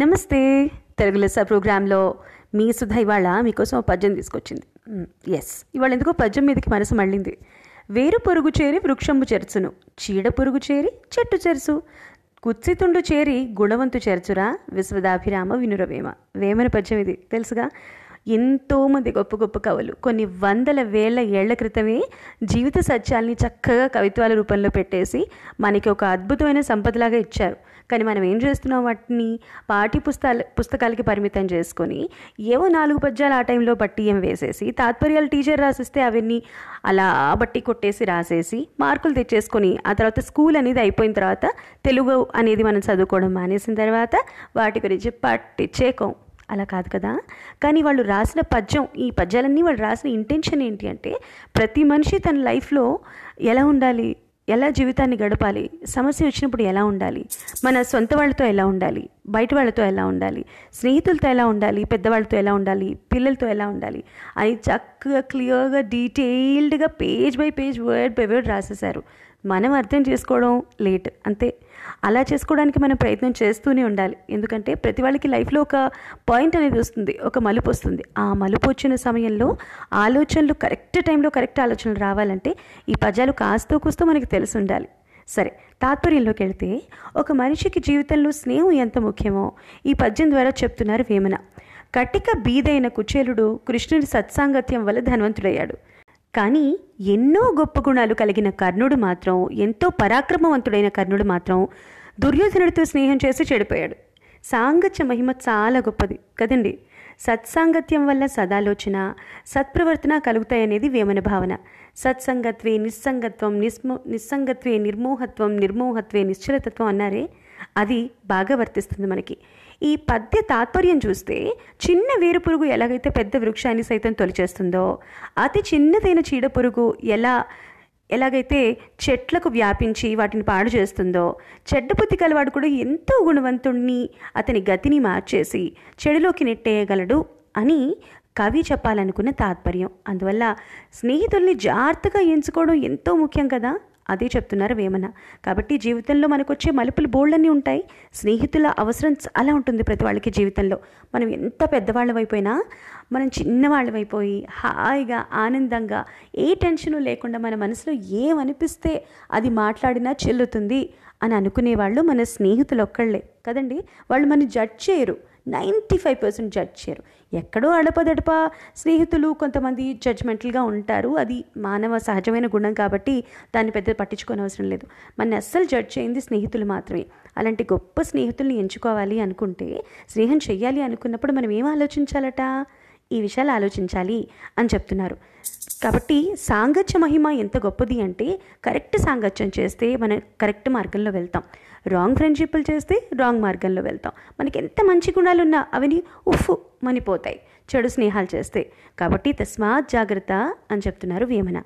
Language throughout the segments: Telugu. నమస్తే తెలుగు లెస్స ప్రోగ్రాంలో మీ సుధ ఇవాళ మీకోసం పద్యం తీసుకొచ్చింది. ఇవాళ ఎందుకో పద్యం మీదకి మనసు మళ్ళింది. వేరు పొరుగు చేరి వృక్షంబు చెరచును, చీడ పొరుగు చేరి చెట్టు చెరచు, కుత్సితుండు చేరి గుణవంతు చెరచురా, విశ్వదాభిరామ వినురవేమ. వేమన పద్యం ఇది తెలుసుగా. ఎంతోమంది గొప్ప గొప్ప కవులు కొన్ని వందల వేల ఏళ్ల క్రితమే జీవిత సత్యాల్ని చక్కగా కవిత్వాల రూపంలో పెట్టేసి మనకి ఒక అద్భుతమైన సంపదలాగా ఇచ్చారు. కానీ మనం ఏం చేస్తున్నాం, వాటిని పాఠ్య పుస్తకాలకి పరిమితం చేసుకొని ఏవో నాలుగు పద్యాలు ఆ టైంలో పట్టియం వేసేసి, తాత్పర్యాలు టీచర్ రాసిస్తే అవన్నీ అలా బట్టి కొట్టేసి రాసేసి మార్కులు తెచ్చేసుకొని, ఆ తర్వాత స్కూల్ అనేది అయిపోయిన తర్వాత తెలుగు అనేది మనం చదువుకోవడం మానేసిన తర్వాత వాటి గురించి పట్టించేకోం. అలా కాదు కదా. కానీ వాళ్ళు రాసిన పద్యం, ఈ పద్యాలన్నీ వాళ్ళు రాసిన ఇంటెన్షన్ ఏంటి అంటే, ప్రతి మనిషి తన లైఫ్లో ఎలా ఉండాలి, ఎలా జీవితాన్ని గడపాలి, సమస్య వచ్చినప్పుడు ఎలా ఉండాలి, మన సొంత వాళ్ళతో ఎలా ఉండాలి, బయట వాళ్ళతో ఎలా ఉండాలి, స్నేహితులతో ఎలా ఉండాలి, పెద్దవాళ్ళతో ఎలా ఉండాలి, పిల్లలతో ఎలా ఉండాలి అని చక్కగా క్లియర్గా డీటెయిల్డ్గా page by page, word by word రాసేశారు. మనం అర్థం చేసుకోవడం లేట్, అంతే. అలా చేసుకోవడానికి మనం ప్రయత్నం చేస్తూనే ఉండాలి. ఎందుకంటే ప్రతి వాళ్ళకి లైఫ్లో ఒక పాయింట్ అనేది వస్తుంది, ఒక మలుపు వస్తుంది. ఆ మలుపు వచ్చిన సమయంలో ఆలోచనలు కరెక్ట్ టైంలో కరెక్ట్ ఆలోచనలు రావాలంటే ఈ పద్యాలు కాస్తో కూస్తూ మనకి తెలిసి ఉండాలి. సరే, తాత్పర్యంలోకి వెళితే ఒక మనిషికి జీవితంలో స్నేహం ఎంత ముఖ్యమో ఈ పద్యం ద్వారా చెప్తున్నారు వేమన. కటిక బీదైన కుచేలుడు కృష్ణుడి సత్సాంగత్యం వల్ల ధనవంతుడయ్యాడు. కానీ ఎన్నో గొప్ప గుణాలు కలిగిన కర్ణుడు మాత్రం, ఎంతో పరాక్రమవంతుడైన కర్ణుడు మాత్రం దుర్యోధనుడితో స్నేహం చేసి చెడిపోయాడు. సాంగత్య మహిమ చాలా గొప్పది కదండి. సత్సాంగత్యం వల్ల సదాలోచన, సత్ప్రవర్తన కలుగుతాయనేది వేమన భావన. సత్సంగత్వే నిస్సంగత్వం, నిస్సంగత్వే నిర్మోహత్వం, నిర్మోహత్వే నిశ్చలతత్వం అన్నారే, అది బాగా వర్తిస్తుంది మనకి. ఈ పద్య తాత్పర్యం చూస్తే, చిన్న వేరు పురుగు ఎలాగైతే పెద్ద వృక్షాన్ని సైతం తొలిచేస్తుందో, అతి చిన్నదైన చీడ పురుగు ఎలాగైతే చెట్లకు వ్యాపించి వాటిని పాడు చేస్తుందో, చెడ్డ బుద్ధి గలవాడు కూడా ఎంతో గుణవంతుణ్ణి అతని గతిని మార్చేసి చెడులోకి నెట్టేయగలడు అని కవి చెప్పాలనుకున్న తాత్పర్యం. అందువల్ల స్నేహితుల్ని జాగ్రత్తగా ఎంచుకోవడం ఎంతో ముఖ్యం కదా, అదే చెప్తున్నారు వేమన. కాబట్టి జీవితంలో మనకు వచ్చే మలుపులు బోల్డన్నీ ఉంటాయి. స్నేహితుల అవసరం చాలా ఉంటుంది ప్రతి వాళ్ళకి జీవితంలో. మనం ఎంత పెద్దవాళ్ళమైపోయినా మనం చిన్నవాళ్ళమైపోయి హాయిగా ఆనందంగా ఏ టెన్షను లేకుండా మన మనసులో ఏమనిపిస్తే అది మాట్లాడినా చెల్లుతుంది అని అనుకునేవాళ్ళు మన స్నేహితులు ఒక్కళ్ళే కదండి. వాళ్ళు మనం జడ్జ్ చేయరు, 95% జడ్జ్ చేయరు. ఎక్కడో అడపదడప స్నేహితులు కొంతమంది జడ్జ్మెంటల్గా ఉంటారు, అది మానవ సహజమైన గుణం కాబట్టి దాన్ని పెద్ద పట్టించుకోని అవసరం లేదు. మన అస్సలు జడ్జ్ చేయింది స్నేహితులు మాత్రమే. అలాంటి గొప్ప స్నేహితుల్ని ఎంచుకోవాలి అనుకుంటే, స్నేహం చెయ్యాలి అనుకున్నప్పుడు మనం ఏం ఆలోచించాలట, ఈ విషయాలు ఆలోచించాలి అని చెప్తున్నారు. కాబట్టి సాంగత్య మహిమ ఎంత గొప్పది అంటే, కరెక్ట్ సాంగత్యం చేస్తే మనం కరెక్ట్ మార్గంలో వెళ్తాం, రాంగ్ ఫ్రెండ్షిప్లు చేస్తే రాంగ్ మార్గంలో వెళ్తాం. మనకి ఎంత మంచి గుణాలు ఉన్నా అవన్నీ ఉఫ్ మనిపోతాయి చెడు స్నేహాలు చేస్తే. కాబట్టి తస్మాత్ జాగ్రత్త అని చెప్తున్నారు వేమన.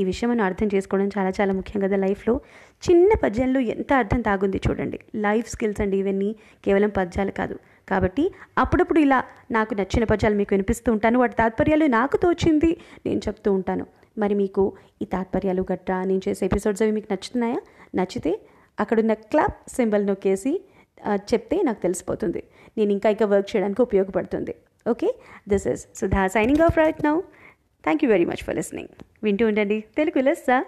ఈ విషయం మనం అర్థం చేసుకోవడం చాలా చాలా ముఖ్యం కదా లైఫ్లో. చిన్న పద్యంలో ఎంత అర్థం తాగుంది చూడండి. లైఫ్ స్కిల్స్ అండి ఇవన్నీ, కేవలం పద్యాలు కాదు. కాబట్టి అప్పుడప్పుడు ఇలా నాకు నచ్చిన పద్యాలు మీకు వినిపిస్తూ ఉంటాను, వాటి తాత్పర్యాలు నాకు తోచింది నేను చెప్తూ ఉంటాను. మరి మీకు ఈ తాత్పర్యాలు గట్రా నేను చేసే ఎపిసోడ్స్ అవి మీకు నచ్చుతున్నాయా? నచ్చితే అక్కడున్న క్లాప్ సింబల్ నొక్కేసి చెప్తే నాకు తెలిసిపోతుంది, నేను ఇంకా వర్క్ చేయడానికి ఉపయోగపడుతుంది. Okay, this is Sudha signing off right now. Thank you very much for listening. వింటూ ఉండండి తెలుగు లెస్స.